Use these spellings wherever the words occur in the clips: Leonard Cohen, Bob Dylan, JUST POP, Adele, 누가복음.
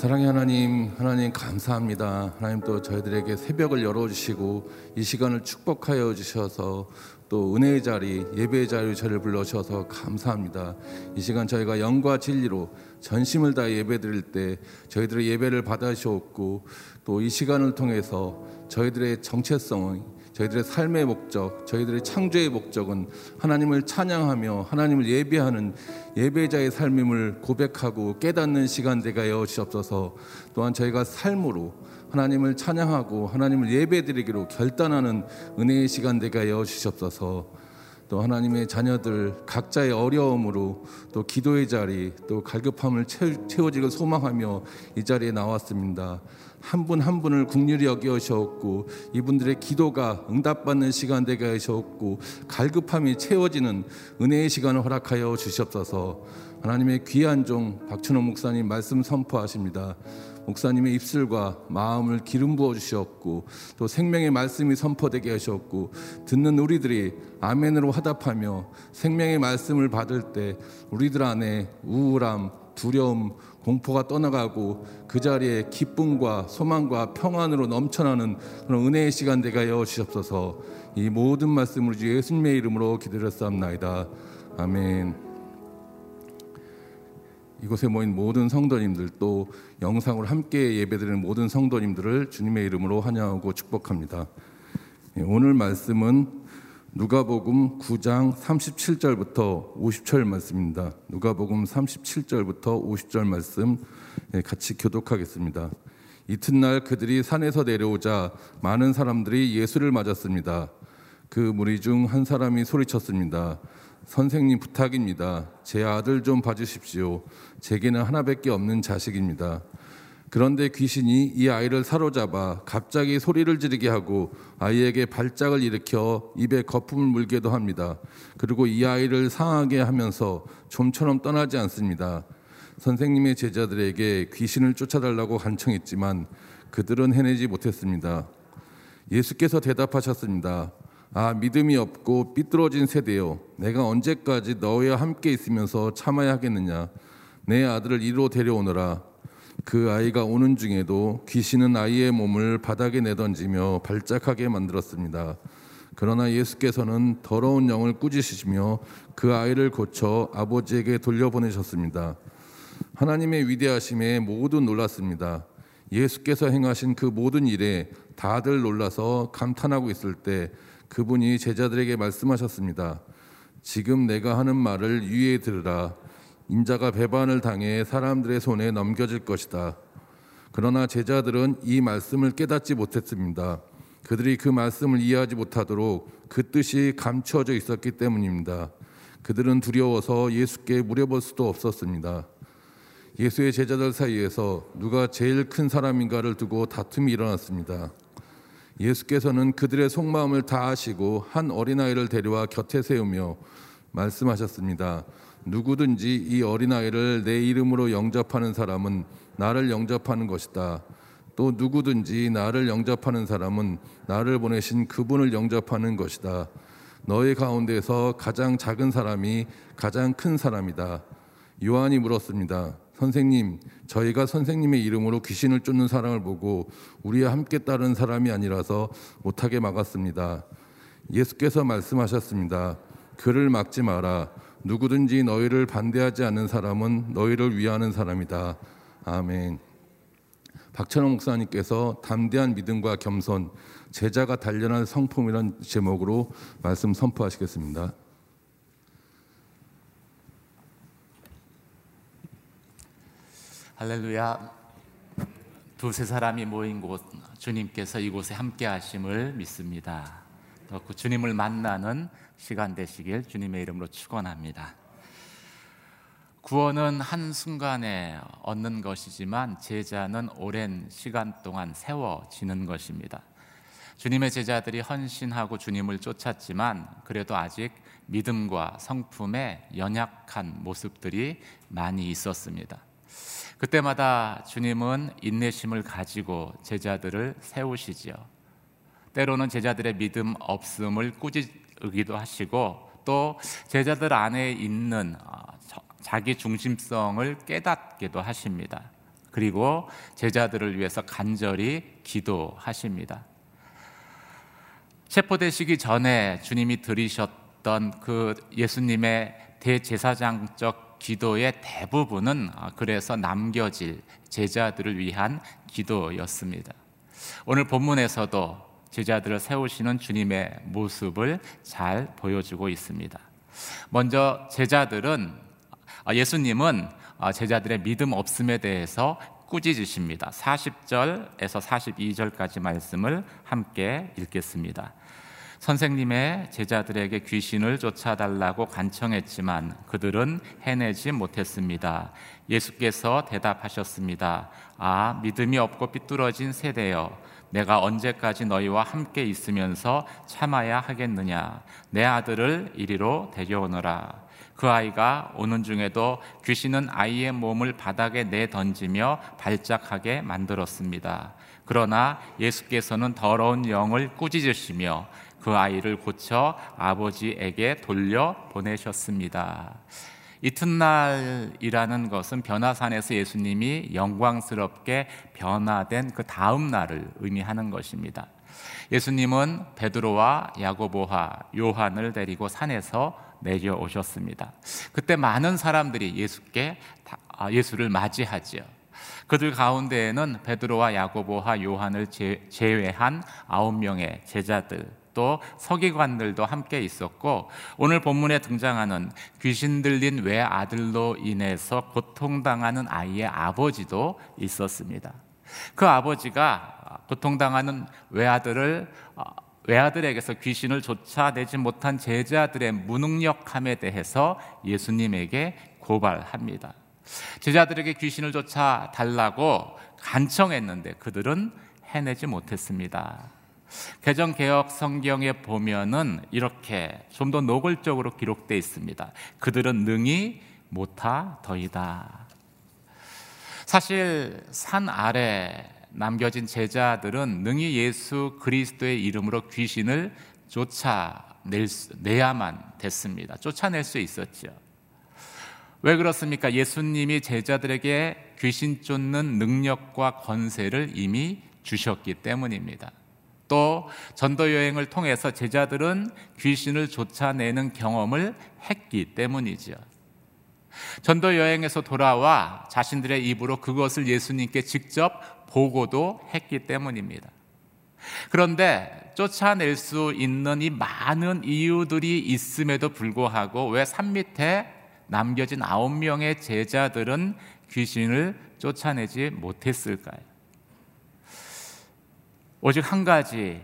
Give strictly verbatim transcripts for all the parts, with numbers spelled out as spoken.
사랑의 하나님, 하나님 감사합니다. 하나님 또 저희들에게 새벽을 열어주시고 이 시간을 축복하여 주셔서 또 은혜의 자리, 예배의 자리로 저를 불러주셔서 감사합니다. 이 시간 저희가 영과 진리로 전심을 다해 예배드릴 때 저희들의 예배를 받아주셨고, 또 이 시간을 통해서 저희들의 정체성은, 저희들의 삶의 목적, 저희들의 창조의 목적은 하나님을 찬양하며 하나님을 예배하는 예배자의 삶임을 고백하고 깨닫는 시간 되게 하여 주시옵소서. 또한 저희가 삶으로 하나님을 찬양하고 하나님을 예배드리기로 결단하는 은혜의 시간 되게 하여 주시옵소서. 또 하나님의 자녀들 각자의 어려움으로 또 기도의 자리, 또 갈급함을 채워지길 소망하며 이 자리에 나왔습니다. 한 분 한 분을 긍휼히 여기셨고, 이분들의 기도가 응답받는 시간 되게 하셨고, 갈급함이 채워지는 은혜의 시간을 허락하여 주시옵소서. 하나님의 귀한 종 박춘호 목사님 말씀 선포하십니다. 목사님의 입술과 마음을 기름 부어주셨고, 또 생명의 말씀이 선포되게 하셨고, 듣는 우리들이 아멘으로 화답하며 생명의 말씀을 받을 때 우리들 안에 우울함, 두려움, 공포가 떠나가고 그 자리에 기쁨과 소망과 평안으로 넘쳐나는 그런 은혜의 시간 되게 하여 주시옵소서. 이 모든 말씀을 주 예수님의 이름으로 기도드렸사옵나이다. 아멘. 이곳에 모인 모든 성도님들, 또 영상으로 함께 예배드리는 모든 성도님들을 주님의 이름으로 환영하고 축복합니다. 오늘 말씀은 누가복음 구 장 삼십칠 절부터 오십 절 말씀입니다. 누가복음 삼십칠 절부터 오십 절 말씀 같이 교독하겠습니다. 이튿날 그들이 산에서 내려오자 많은 사람들이 예수를 맞았습니다. 그 무리 중 한 사람이 소리쳤습니다. 선생님, 부탁입니다. 제 아들 좀 봐주십시오. 제게는 하나밖에 없는 자식입니다. 그런데 귀신이 이 아이를 사로잡아 갑자기 소리를 지르게 하고 아이에게 발작을 일으켜 입에 거품을 물게도 합니다. 그리고 이 아이를 상하게 하면서 좀처럼 떠나지 않습니다. 선생님의 제자들에게 귀신을 쫓아달라고 간청했지만 그들은 해내지 못했습니다. 예수께서 대답하셨습니다. 아, 믿음이 없고 삐뚤어진 세대여, 내가 언제까지 너희와 함께 있으면서 참아야 하겠느냐. 내 아들을 이리로 데려오너라. 그 아이가 오는 중에도 귀신은 아이의 몸을 바닥에 내던지며 발작하게 만들었습니다. 그러나 예수께서는 더러운 영을 꾸짖으시며 그 아이를 고쳐 아버지에게 돌려보내셨습니다. 하나님의 위대하심에 모두 놀랐습니다. 예수께서 행하신 그 모든 일에 다들 놀라서 감탄하고 있을 때 그분이 제자들에게 말씀하셨습니다. 지금 내가 하는 말을 유의에 들으라. 인자가 배반을 당해 사람들의 손에 넘겨질 것이다. 그러나 제자들은 이 말씀을 깨닫지 못했습니다. 그들이 그 말씀을 이해하지 못하도록 그 뜻이 감추어져 있었기 때문입니다. 그들은 두려워서 예수께 물어볼 수도 없었습니다. 예수의 제자들 사이에서 누가 제일 큰 사람인가를 두고 다툼이 일어났습니다. 예수께서는 그들의 속마음을 다 아시고 한 어린아이를 데려와 곁에 세우며 말씀하셨습니다. 누구든지 이 어린아이를 내 이름으로 영접하는 사람은 나를 영접하는 것이다. 또 누구든지 나를 영접하는 사람은 나를 보내신 그분을 영접하는 것이다. 너희 가운데서 가장 작은 사람이 가장 큰 사람이다. 요한이 물었습니다. 선생님, 저희가 선생님의 이름으로 귀신을 쫓는 사람을 보고 우리와 함께 따른 사람이 아니라서 못하게 막았습니다. 예수께서 말씀하셨습니다. 그를 막지 마라. 누구든지 너희를 반대하지 않는 사람은 너희를 위하는 사람이다. 아멘. 박찬호 목사님께서 담대한 믿음과 겸손, 제자가 단련할 성품이란 제목으로 말씀 선포하시겠습니다. 할렐루야. 두세 사람이 모인 곳, 주님께서 이곳에 함께 하심을 믿습니다. 그 주님을 만나는 시간 되시길 주님의 이름으로 축원합니다. 구원은 한순간에 얻는 것이지만 제자는 오랜 시간 동안 세워지는 것입니다. 주님의 제자들이 헌신하고 주님을 쫓았지만 그래도 아직 믿음과 성품에 연약한 모습들이 많이 있었습니다. 그때마다 주님은 인내심을 가지고 제자들을 세우시지요. 때로는 제자들의 믿음 없음을 꾸짖기도 하시고, 또 제자들 안에 있는 자기 중심성을 깨닫기도 하십니다. 그리고 제자들을 위해서 간절히 기도하십니다. 체포되시기 전에 주님이 드리셨던 그 예수님의 대제사장적 기도의 대부분은 그래서 남겨질 제자들을 위한 기도였습니다. 오늘 본문에서도 제자들을 세우시는 주님의 모습을 잘 보여주고 있습니다. 먼저 제자들은 예수님은 제자들의 믿음 없음에 대해서 꾸짖으십니다. 사십 절에서 사십이 절까지 말씀을 함께 읽겠습니다. 선생님의 제자들에게 귀신을 쫓아달라고 간청했지만 그들은 해내지 못했습니다. 예수께서 대답하셨습니다. 아, 믿음이 없고 삐뚤어진 세대여, 내가 언제까지 너희와 함께 있으면서 참아야 하겠느냐. 내 아들을 이리로 데려오너라. 그 아이가 오는 중에도 귀신은 아이의 몸을 바닥에 내던지며 발작하게 만들었습니다. 그러나 예수께서는 더러운 영을 꾸짖으시며 그 아이를 고쳐 아버지에게 돌려보내셨습니다. 이튿날이라는 것은 변화산에서 예수님이 영광스럽게 변화된 그 다음 날을 의미하는 것입니다. 예수님은 베드로와 야고보와 요한을 데리고 산에서 내려오셨습니다. 그때 많은 사람들이 예수께 예수를 맞이하지요. 그들 가운데에는 베드로와 야고보와 요한을 제외한 아홉 명의 제자들, 또 서기관들도 함께 있었고, 오늘 본문에 등장하는 귀신 들린 외아들로 인해서 고통당하는 아이의 아버지도 있었습니다. 그 아버지가 고통당하는 외아들을 외아들에게서 귀신을 쫓아내지 못한 제자들의 무능력함에 대해서 예수님에게 고발합니다. 제자들에게 귀신을 쫓아달라고 간청했는데 그들은 해내지 못했습니다. 개정개혁 성경에 보면은 이렇게 좀 더 노골적으로 기록되어 있습니다. 그들은 능히 못하더이다. 사실 산 아래 남겨진 제자들은 능히 예수 그리스도의 이름으로 귀신을 쫓아내야만 됐습니다. 쫓아낼 수 있었죠. 왜 그렇습니까? 예수님이 제자들에게 귀신 쫓는 능력과 권세를 이미 주셨기 때문입니다. 또 전도여행을 통해서 제자들은 귀신을 쫓아내는 경험을 했기 때문이죠. 전도여행에서 돌아와 자신들의 입으로 그것을 예수님께 직접 보고도 했기 때문입니다. 그런데 쫓아낼 수 있는 이 많은 이유들이 있음에도 불구하고 왜 산 밑에 남겨진 아홉 명의 제자들은 귀신을 쫓아내지 못했을까요? 오직 한 가지,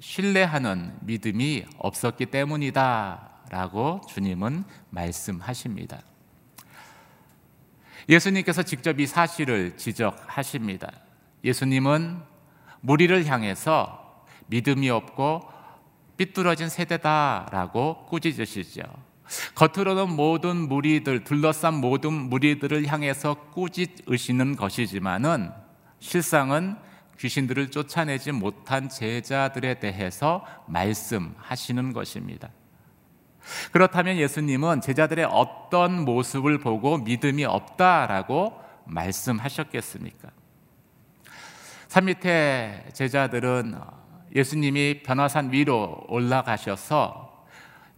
신뢰하는 믿음이 없었기 때문이다 라고 주님은 말씀하십니다. 예수님께서 직접 이 사실을 지적하십니다. 예수님은 무리를 향해서 믿음이 없고 삐뚤어진 세대다라고 꾸짖으시죠. 겉으로는 모든 무리들, 둘러싼 모든 무리들을 향해서 꾸짖으시는 것이지만은 실상은 귀신들을 쫓아내지 못한 제자들에 대해서 말씀하시는 것입니다. 그렇다면 예수님은 제자들의 어떤 모습을 보고 믿음이 없다라고 말씀하셨겠습니까? 산 밑에 제자들은 예수님이 변화산 위로 올라가셔서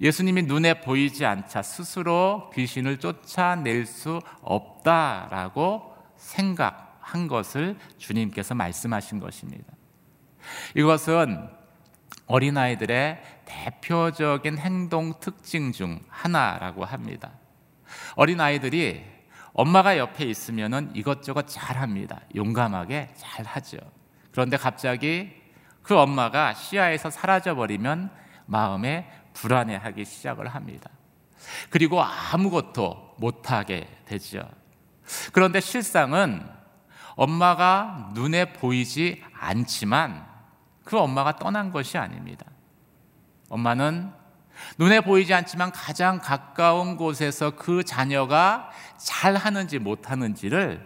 예수님이 눈에 보이지 않자 스스로 귀신을 쫓아낼 수 없다라고 생각한 것을 주님께서 말씀하신 것입니다. 이것은 어린아이들의 대표적인 행동 특징 중 하나라고 합니다. 어린아이들이 엄마가 옆에 있으면 이것저것 잘합니다. 용감하게 잘하죠. 그런데 갑자기 그 엄마가 시야에서 사라져버리면 마음에 불안해하기 시작을 합니다. 그리고 아무것도 못하게 되죠. 그런데 실상은 엄마가 눈에 보이지 않지만 그 엄마가 떠난 것이 아닙니다. 엄마는 눈에 보이지 않지만 가장 가까운 곳에서 그 자녀가 잘하는지 못하는지를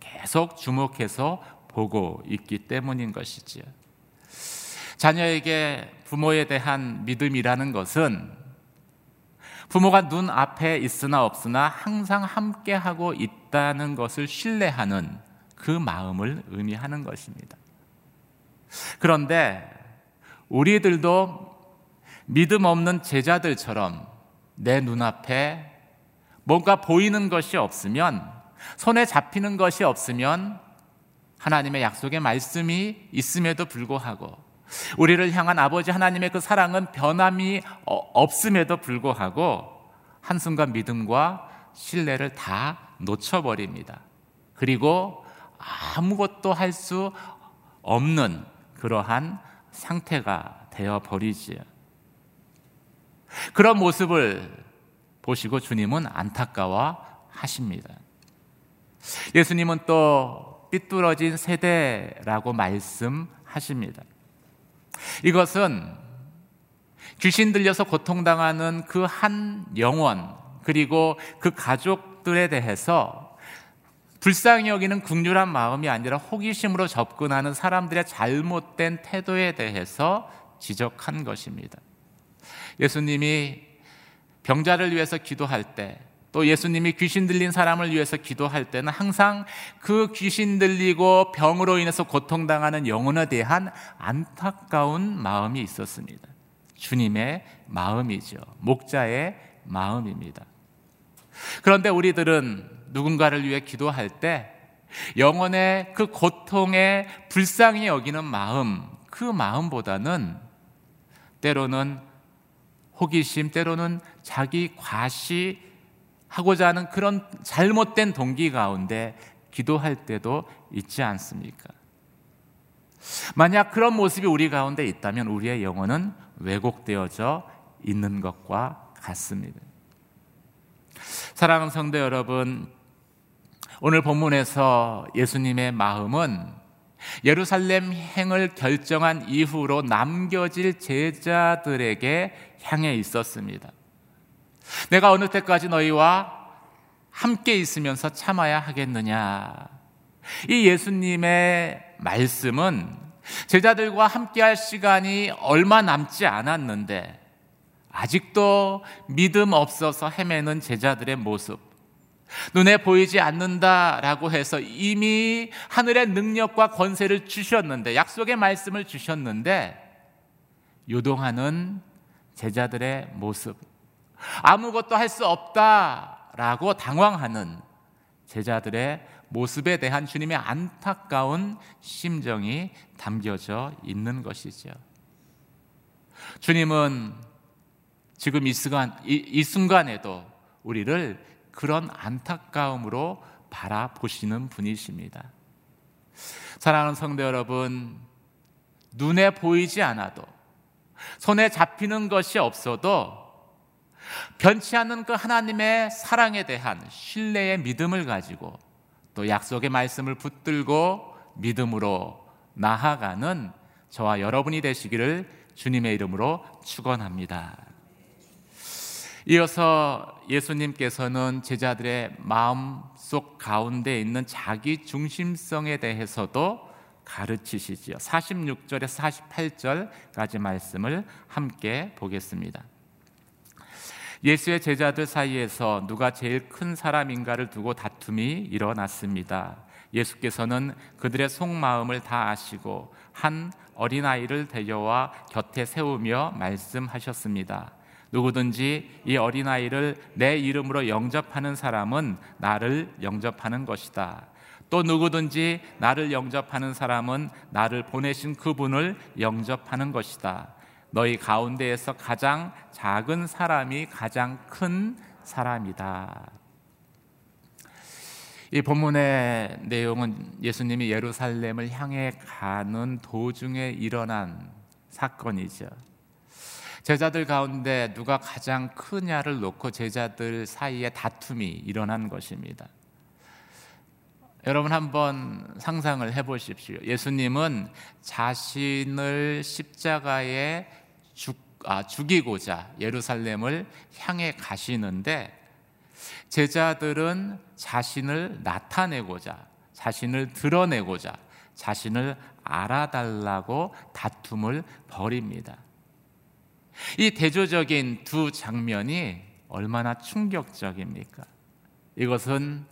계속 주목해서 보고 있기 때문인 것이지요. 자녀에게 부모에 대한 믿음이라는 것은 부모가 눈앞에 있으나 없으나 항상 함께하고 있다는 것을 신뢰하는 그 마음을 의미하는 것입니다. 그런데 우리들도 믿음 없는 제자들처럼 내 눈앞에 뭔가 보이는 것이 없으면, 손에 잡히는 것이 없으면, 하나님의 약속의 말씀이 있음에도 불구하고, 우리를 향한 아버지 하나님의 그 사랑은 변함이 없음에도 불구하고 한순간 믿음과 신뢰를 다 놓쳐버립니다. 그리고 아무것도 할 수 없는 그러한 상태가 되어버리지요. 그런 모습을 보시고 주님은 안타까워하십니다. 예수님은 또 삐뚤어진 세대라고 말씀하십니다. 이것은 귀신 들려서 고통당하는 그 한 영혼, 그리고 그 가족들에 대해서 불쌍히 여기는 긍휼한 마음이 아니라 호기심으로 접근하는 사람들의 잘못된 태도에 대해서 지적한 것입니다. 예수님이 병자를 위해서 기도할 때, 또 예수님이 귀신 들린 사람을 위해서 기도할 때는 항상 그 귀신 들리고 병으로 인해서 고통당하는 영혼에 대한 안타까운 마음이 있었습니다. 주님의 마음이죠. 목자의 마음입니다. 그런데 우리들은 누군가를 위해 기도할 때 영혼의 그 고통에 불쌍히 여기는 마음, 그 마음보다는 때로는 호기심, 때로는 자기 과시하고자 하는 그런 잘못된 동기 가운데 기도할 때도 있지 않습니까? 만약 그런 모습이 우리 가운데 있다면 우리의 영혼은 왜곡되어져 있는 것과 같습니다. 사랑하는 성도 여러분, 오늘 본문에서 예수님의 마음은 예루살렘 행을 결정한 이후로 남겨질 제자들에게 향해 있었습니다. 내가 어느 때까지 너희와 함께 있으면서 참아야 하겠느냐, 이 예수님의 말씀은 제자들과 함께할 시간이 얼마 남지 않았는데 아직도 믿음 없어서 헤매는 제자들의 모습, 눈에 보이지 않는다라고 해서 이미 하늘의 능력과 권세를 주셨는데, 약속의 말씀을 주셨는데 요동하는 제자들의 모습, 아무것도 할 수 없다라고 당황하는 제자들의 모습에 대한 주님의 안타까운 심정이 담겨져 있는 것이죠. 주님은 지금 이, 순간, 이, 이 순간에도 우리를 그런 안타까움으로 바라보시는 분이십니다. 사랑하는 성도 여러분, 눈에 보이지 않아도, 손에 잡히는 것이 없어도 변치 않는 그 하나님의 사랑에 대한 신뢰의 믿음을 가지고, 또 약속의 말씀을 붙들고 믿음으로 나아가는 저와 여러분이 되시기를 주님의 이름으로 축원합니다. 이어서 예수님께서는 제자들의 마음속 가운데 있는 자기 중심성에 대해서도 가르치시지요. 사십육 절에서 사십팔 절까지 말씀을 함께 보겠습니다. 예수의 제자들 사이에서 누가 제일 큰 사람인가를 두고 다툼이 일어났습니다. 예수께서는 그들의 속마음을 다 아시고 한 어린아이를 데려와 곁에 세우며 말씀하셨습니다. 누구든지 이 어린아이를 내 이름으로 영접하는 사람은 나를 영접하는 것이다. 또 누구든지 나를 영접하는 사람은 나를 보내신 그분을 영접하는 것이다. 너희 가운데에서 가장 작은 사람이 가장 큰 사람이다. 이 본문의 내용은 예수님이 예루살렘을 향해 가는 도중에 일어난 사건이죠. 제자들 가운데 누가 가장 크냐를 놓고 제자들 사이에 다툼이 일어난 것입니다. 여러분 한번 상상을 해보십시오. 예수님은 자신을 십자가에 죽, 아, 죽이고자 예루살렘을 향해 가시는데, 제자들은 자신을 나타내고자, 자신을 드러내고자, 자신을 알아달라고 다툼을 벌입니다. 이 대조적인 두 장면이 얼마나 충격적입니까? 이것은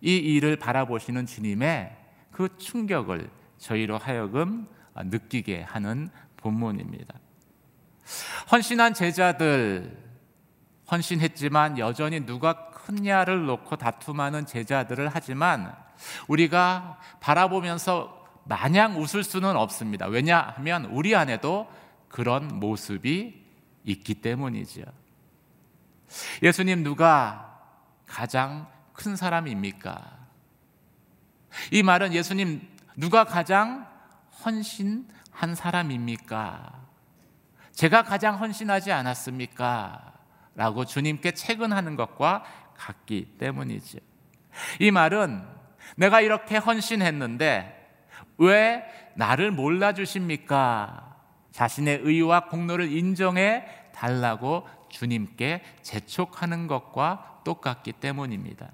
이 일을 바라보시는 주님의 그 충격을 저희로 하여금 느끼게 하는 본문입니다. 헌신한 제자들, 헌신했지만 여전히 누가 크냐를 놓고 다툼하는 제자들을 하지만 우리가 바라보면서 마냥 웃을 수는 없습니다. 왜냐하면 우리 안에도 그런 모습이 있기 때문이죠. 예수님, 누가 가장 큰 사람입니까? 이 말은 예수님, 누가 가장 헌신한 사람입니까? 제가 가장 헌신하지 않았습니까? 라고 주님께 채근하는 것과 같기 때문이죠. 이 말은 내가 이렇게 헌신했는데 왜 나를 몰라주십니까? 자신의 의와 공로를 인정해 달라고 주님께 재촉하는 것과 똑같기 때문입니다.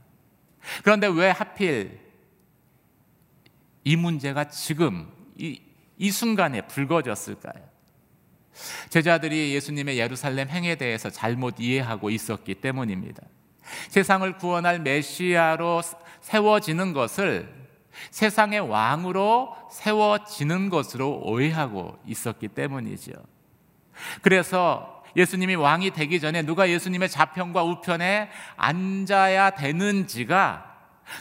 그런데 왜 하필 이 문제가 지금 이, 이 순간에 불거졌을까요? 제자들이 예수님의 예루살렘 행에 대해서 잘못 이해하고 있었기 때문입니다. 세상을 구원할 메시아로 세워지는 것을 세상의 왕으로 세워지는 것으로 오해하고 있었기 때문이죠. 그래서 예수님이 왕이 되기 전에 누가 예수님의 좌편과 우편에 앉아야 되는지가,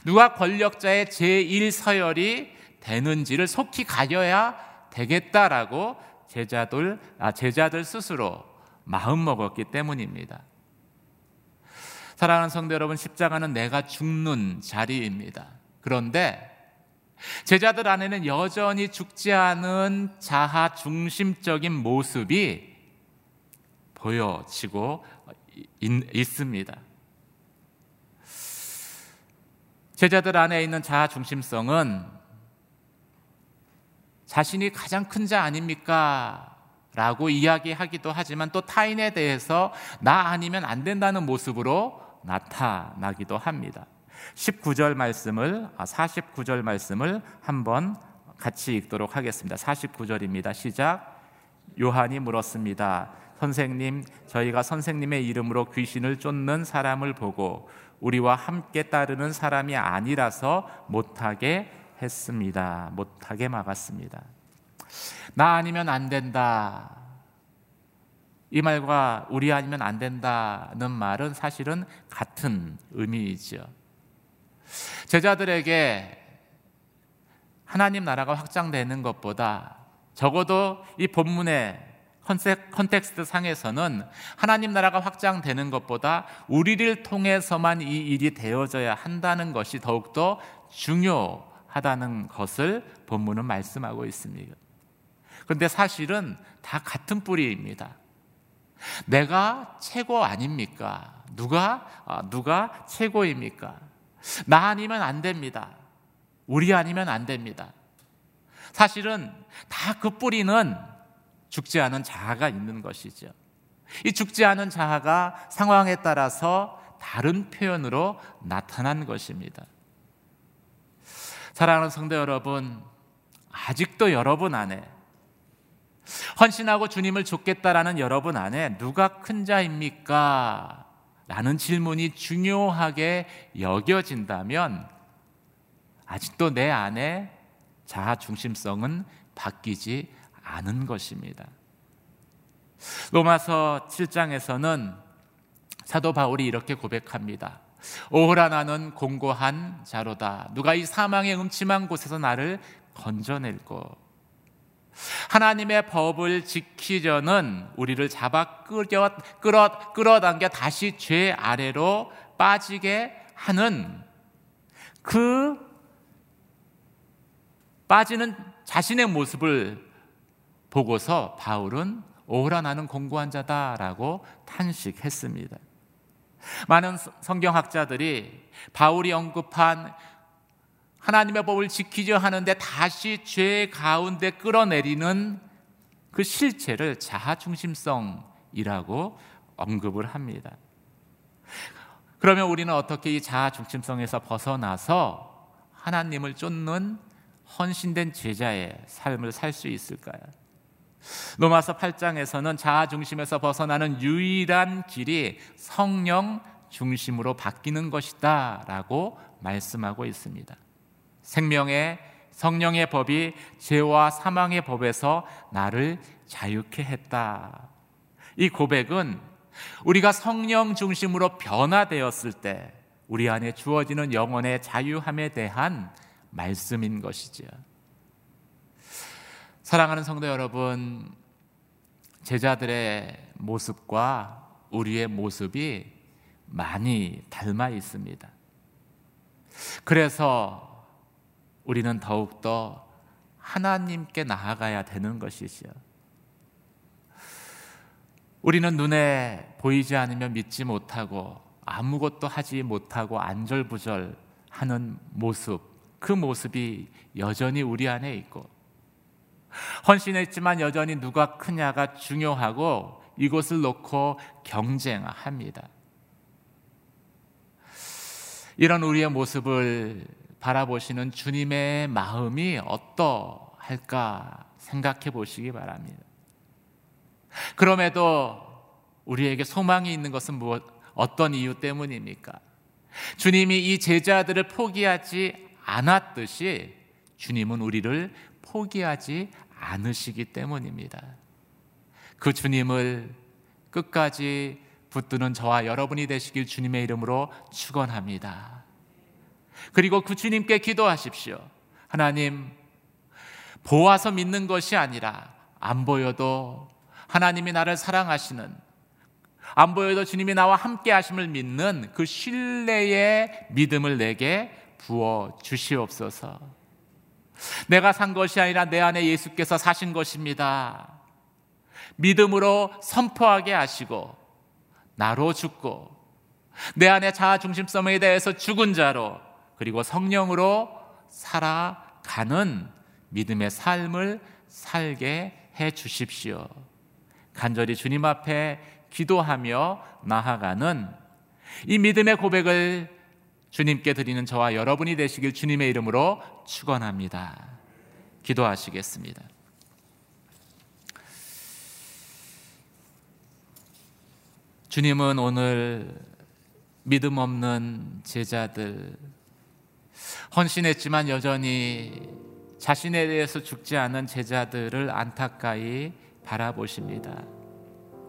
누가 권력자의 제일 서열이 되는지를 속히 가려야 되겠다라고 제자들, 아, 제자들 스스로 마음먹었기 때문입니다. 사랑하는 성도 여러분, 십자가는 내가 죽는 자리입니다. 그런데 제자들 안에는 여전히 죽지 않은 자아 중심적인 모습이 보여지고 있습니다. 제자들 안에 있는 자아 중심성은 자신이 가장 큰 자 아닙니까? 라고 이야기하기도 하지만 또 타인에 대해서 나 아니면 안 된다는 모습으로 나타나기도 합니다. 십구 절 말씀을, 사십구 절 말씀을 한번 같이 읽도록 하겠습니다. 사십구 절입니다. 시작. 요한이 물었습니다. 선생님, 저희가 선생님의 이름으로 귀신을 쫓는 사람을 보고 우리와 함께 따르는 사람이 아니라서 못하게 했습니다. 못하게 막았습니다. 나 아니면 안 된다. 이 말과 우리 아니면 안 된다는 말은 사실은 같은 의미이죠. 제자들에게 하나님 나라가 확장되는 것보다 적어도 이 본문의 컨텍스트 상에서는 하나님 나라가 확장되는 것보다 우리를 통해서만 이 일이 되어져야 한다는 것이 더욱더 중요 하다는 것을 본문은 말씀하고 있습니다. 그런데 사실은 다 같은 뿌리입니다. 내가 최고 아닙니까? 누가 아, 누가 최고입니까? 나 아니면 안 됩니다. 우리 아니면 안 됩니다. 사실은 다 그 뿌리는 죽지 않은 자아가 있는 것이죠. 이 죽지 않은 자아가 상황에 따라서 다른 표현으로 나타난 것입니다. 사랑하는 성도 여러분, 아직도 여러분 안에, 헌신하고 주님을 좇겠다라는 여러분 안에 누가 큰 자입니까? 라는 질문이 중요하게 여겨진다면 아직도 내 안에 자아 중심성은 바뀌지 않은 것입니다. 로마서 칠 장에서는 사도 바울이 이렇게 고백합니다. 오호라 나는 공고한 자로다. 누가 이 사망의 음침한 곳에서 나를 건져낼꼬. 하나님의 법을 지키려는 우리를 잡아 끌어, 끌어, 끌어당겨 다시 죄 아래로 빠지게 하는 그 빠지는 자신의 모습을 보고서 바울은 오호라 나는 공고한 자다라고 탄식했습니다. 많은 성경학자들이 바울이 언급한 하나님의 법을 지키려 하는데 다시 죄 가운데 끌어내리는 그 실체를 자아중심성이라고 언급을 합니다. 그러면 우리는 어떻게 이 자아중심성에서 벗어나서 하나님을 쫓는 헌신된 제자의 삶을 살 수 있을까요? 로마서 팔 장에서는 자아 중심에서 벗어나는 유일한 길이 성령 중심으로 바뀌는 것이다 라고 말씀하고 있습니다. 생명의 성령의 법이 죄와 사망의 법에서 나를 자유케 했다. 이 고백은 우리가 성령 중심으로 변화되었을 때 우리 안에 주어지는 영혼의 자유함에 대한 말씀인 것이죠. 사랑하는 성도 여러분, 제자들의 모습과 우리의 모습이 많이 닮아 있습니다. 그래서 우리는 더욱더 하나님께 나아가야 되는 것이죠. 우리는 눈에 보이지 않으면 믿지 못하고 아무것도 하지 못하고 안절부절 하는 모습, 그 모습이 여전히 우리 안에 있고, 헌신했지만 여전히 누가 크냐가 중요하고 이것을 놓고 경쟁합니다. 이런 우리의 모습을 바라보시는 주님의 마음이 어떠할까 생각해 보시기 바랍니다. 그럼에도 우리에게 소망이 있는 것은 무엇, 어떤 이유 때문입니까? 주님이 이 제자들을 포기하지 않았듯이 주님은 우리를 포기하지 않으시기 때문입니다. 그 주님을 끝까지 붙드는 저와 여러분이 되시길 주님의 이름으로 축원합니다. 그리고 그 주님께 기도하십시오. 하나님, 보아서 믿는 것이 아니라 안 보여도 하나님이 나를 사랑하시는, 안 보여도 주님이 나와 함께 하심을 믿는 그 신뢰의 믿음을 내게 부어 주시옵소서. 내가 산 것이 아니라 내 안에 예수께서 사신 것입니다. 믿음으로 선포하게 하시고 나로 죽고 내 안에 자아 중심성에 대해서 죽은 자로, 그리고 성령으로 살아가는 믿음의 삶을 살게 해 주십시오. 간절히 주님 앞에 기도하며 나아가는 이 믿음의 고백을 주님께 드리는 저와 여러분이 되시길 주님의 이름으로 축원합니다. 기도하시겠습니다. 주님은 오늘 믿음 없는 제자들, 헌신했지만 여전히 자신에 대해서 죽지 않은 제자들을 안타까이 바라보십니다.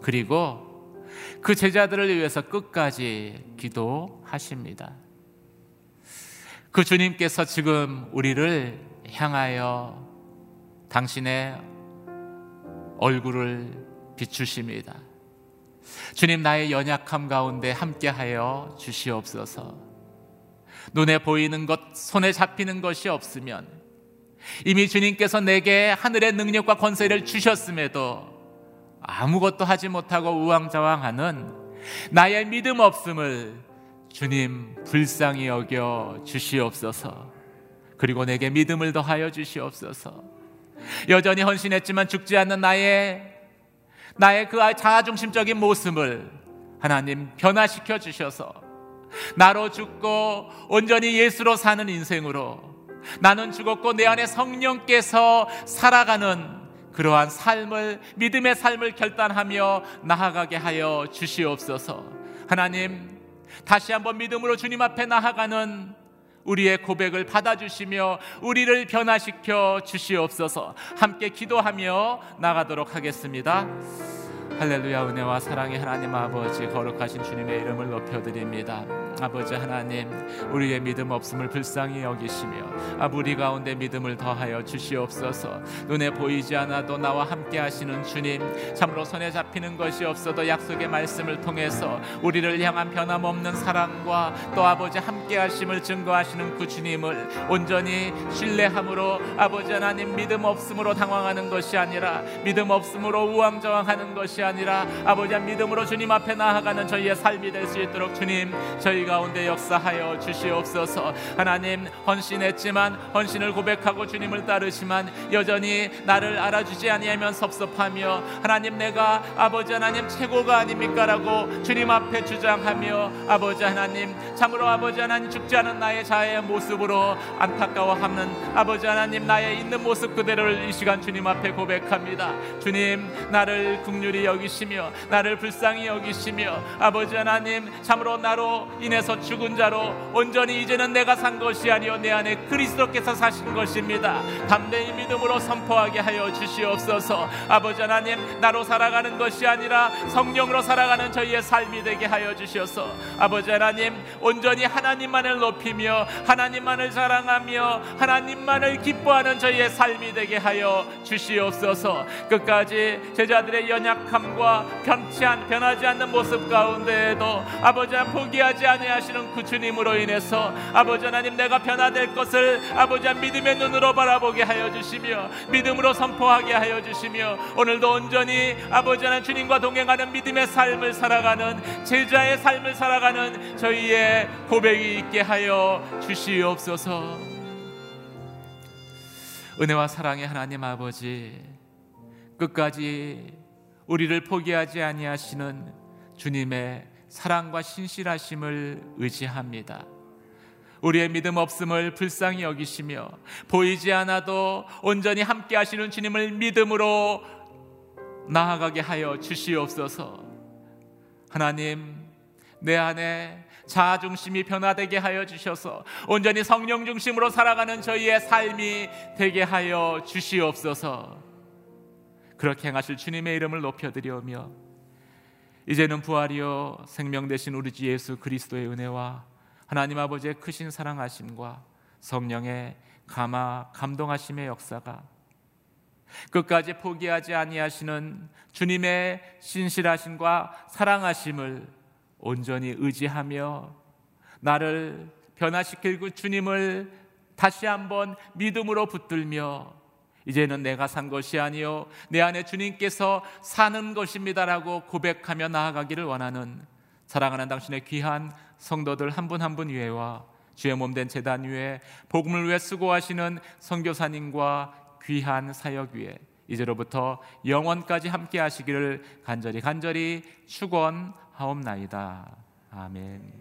그리고 그 제자들을 위해서 끝까지 기도하십니다. 그 주님께서 지금 우리를 향하여 당신의 얼굴을 비추십니다. 주님, 나의 연약함 가운데 함께하여 주시옵소서. 눈에 보이는 것, 손에 잡히는 것이 없으면, 이미 주님께서 내게 하늘의 능력과 권세를 주셨음에도 아무것도 하지 못하고 우왕좌왕하는 나의 믿음 없음을 주님 불쌍히 여겨 주시옵소서. 그리고 내게 믿음을 더하여 주시옵소서. 여전히 헌신했지만 죽지 않는 나의 나의 그 자아중심적인 모습을 하나님 변화시켜 주셔서 나로 죽고 온전히 예수로 사는 인생으로, 나는 죽었고 내 안에 성령께서 살아가는 그러한 삶을, 믿음의 삶을 결단하며 나아가게 하여 주시옵소서. 하나님, 다시 한번 믿음으로 주님 앞에 나아가는 우리의 고백을 받아주시며 우리를 변화시켜 주시옵소서. 함께 기도하며 나가도록 하겠습니다. 할렐루야. 은혜와 사랑의 하나님 아버지, 거룩하신 주님의 이름을 높여드립니다. 아버지 하나님, 우리의 믿음 없음을 불쌍히 여기시며 아버지 우리 가운데 믿음을 더하여 주시옵소서. 눈에 보이지 않아도 나와 함께 하시는 주님, 참으로 손에 잡히는 것이 없어도 약속의 말씀을 통해서 우리를 향한 변함없는 사랑과 또 아버지 함께 하심을 증거하시는 그 주님을 온전히 신뢰함으로, 아버지 하나님, 믿음 없음으로 당황하는 것이 아니라, 믿음 없음으로 우왕좌왕하는 것이 아니라 아니라 아버지 믿음으로 주님 앞에 나아가는 저희의 삶이 될 수 있도록 주님 저희 가운데 역사하여 주시옵소서. 하나님, 헌신했지만 헌신을 고백하고 주님을 따르지만 여전히 나를 알아주지 아니하면 섭섭하며, 하나님 내가 아버지 하나님 최고가 아닙니까? 라고 주님 앞에 주장하며, 아버지 하나님 참으로 아버지 하나님 죽지 않은 나의 자아의 모습으로 안타까워하는 아버지 하나님 나의 있는 모습 그대로를 이 시간 주님 앞에 고백합니다. 주님, 나를 긍휼히 여기시며 나를 불쌍히 여기시며 아버지 하나님 참으로 나로 인해 인해서 죽은 자로 온전히 이제는 내가 산 것이 아니오 내 안에 그리스도께서 사신 것입니다. 담대히 믿음으로 선포하게 하여 주시옵소서. 아버지 하나님, 나로 살아가는 것이 아니라 성령으로 살아가는 저희의 삶이 되게 하여 주시옵소서. 아버지 하나님, 온전히 하나님만을 높이며 하나님만을 자랑하며 하나님만을 기뻐하는 저희의 삶이 되게 하여 주시옵소서. 끝까지 제자들의 연약함과 변치 않, 변하지 않는 모습 가운데에도 아버지 하나님 포기하지 아니하시는 그 주님으로 인해서 아버지 하나님 내가 변화될 것을 아버지 하나님 믿음의 눈으로 바라보게 하여 주시며 믿음으로 선포하게 하여 주시며 오늘도 온전히 아버지 하나님 주님과 동행하는 믿음의 삶을 살아가는 제자의 삶을 살아가는 저희의 고백이 있게 하여 주시옵소서. 은혜와 사랑의 하나님 아버지, 끝까지 우리를 포기하지 아니하시는 주님의 사랑과 신실하심을 의지합니다. 우리의 믿음 없음을 불쌍히 여기시며 보이지 않아도 온전히 함께 하시는 주님을 믿음으로 나아가게 하여 주시옵소서. 하나님, 내 안에 자아 중심이 변화되게 하여 주셔서 온전히 성령 중심으로 살아가는 저희의 삶이 되게 하여 주시옵소서. 그렇게 행하실 주님의 이름을 높여드리오며 이제는 부활이요 생명 되신 우리 주 예수 그리스도의 은혜와 하나님 아버지의 크신 사랑하심과 성령의 감화 감동하심의 역사가 끝까지 포기하지 아니하시는 주님의 신실하심과 사랑하심을 온전히 의지하며 나를 변화시킬 그 주님을 다시 한번 믿음으로 붙들며 이제는 내가 산 것이 아니요 내 안에 주님께서 사는 것입니다라고 고백하며 나아가기를 원하는 사랑하는 당신의 귀한 성도들 한 분 한 분 위에와 주의 몸된 제단 위에 복음을 위해 수고하시는 선교사님과 귀한 사역 위에 이제로부터 영원까지 함께 하시기를 간절히 간절히 축원하옵나이다. 아멘.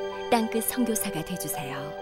땅끝 선교사가 되어주세요.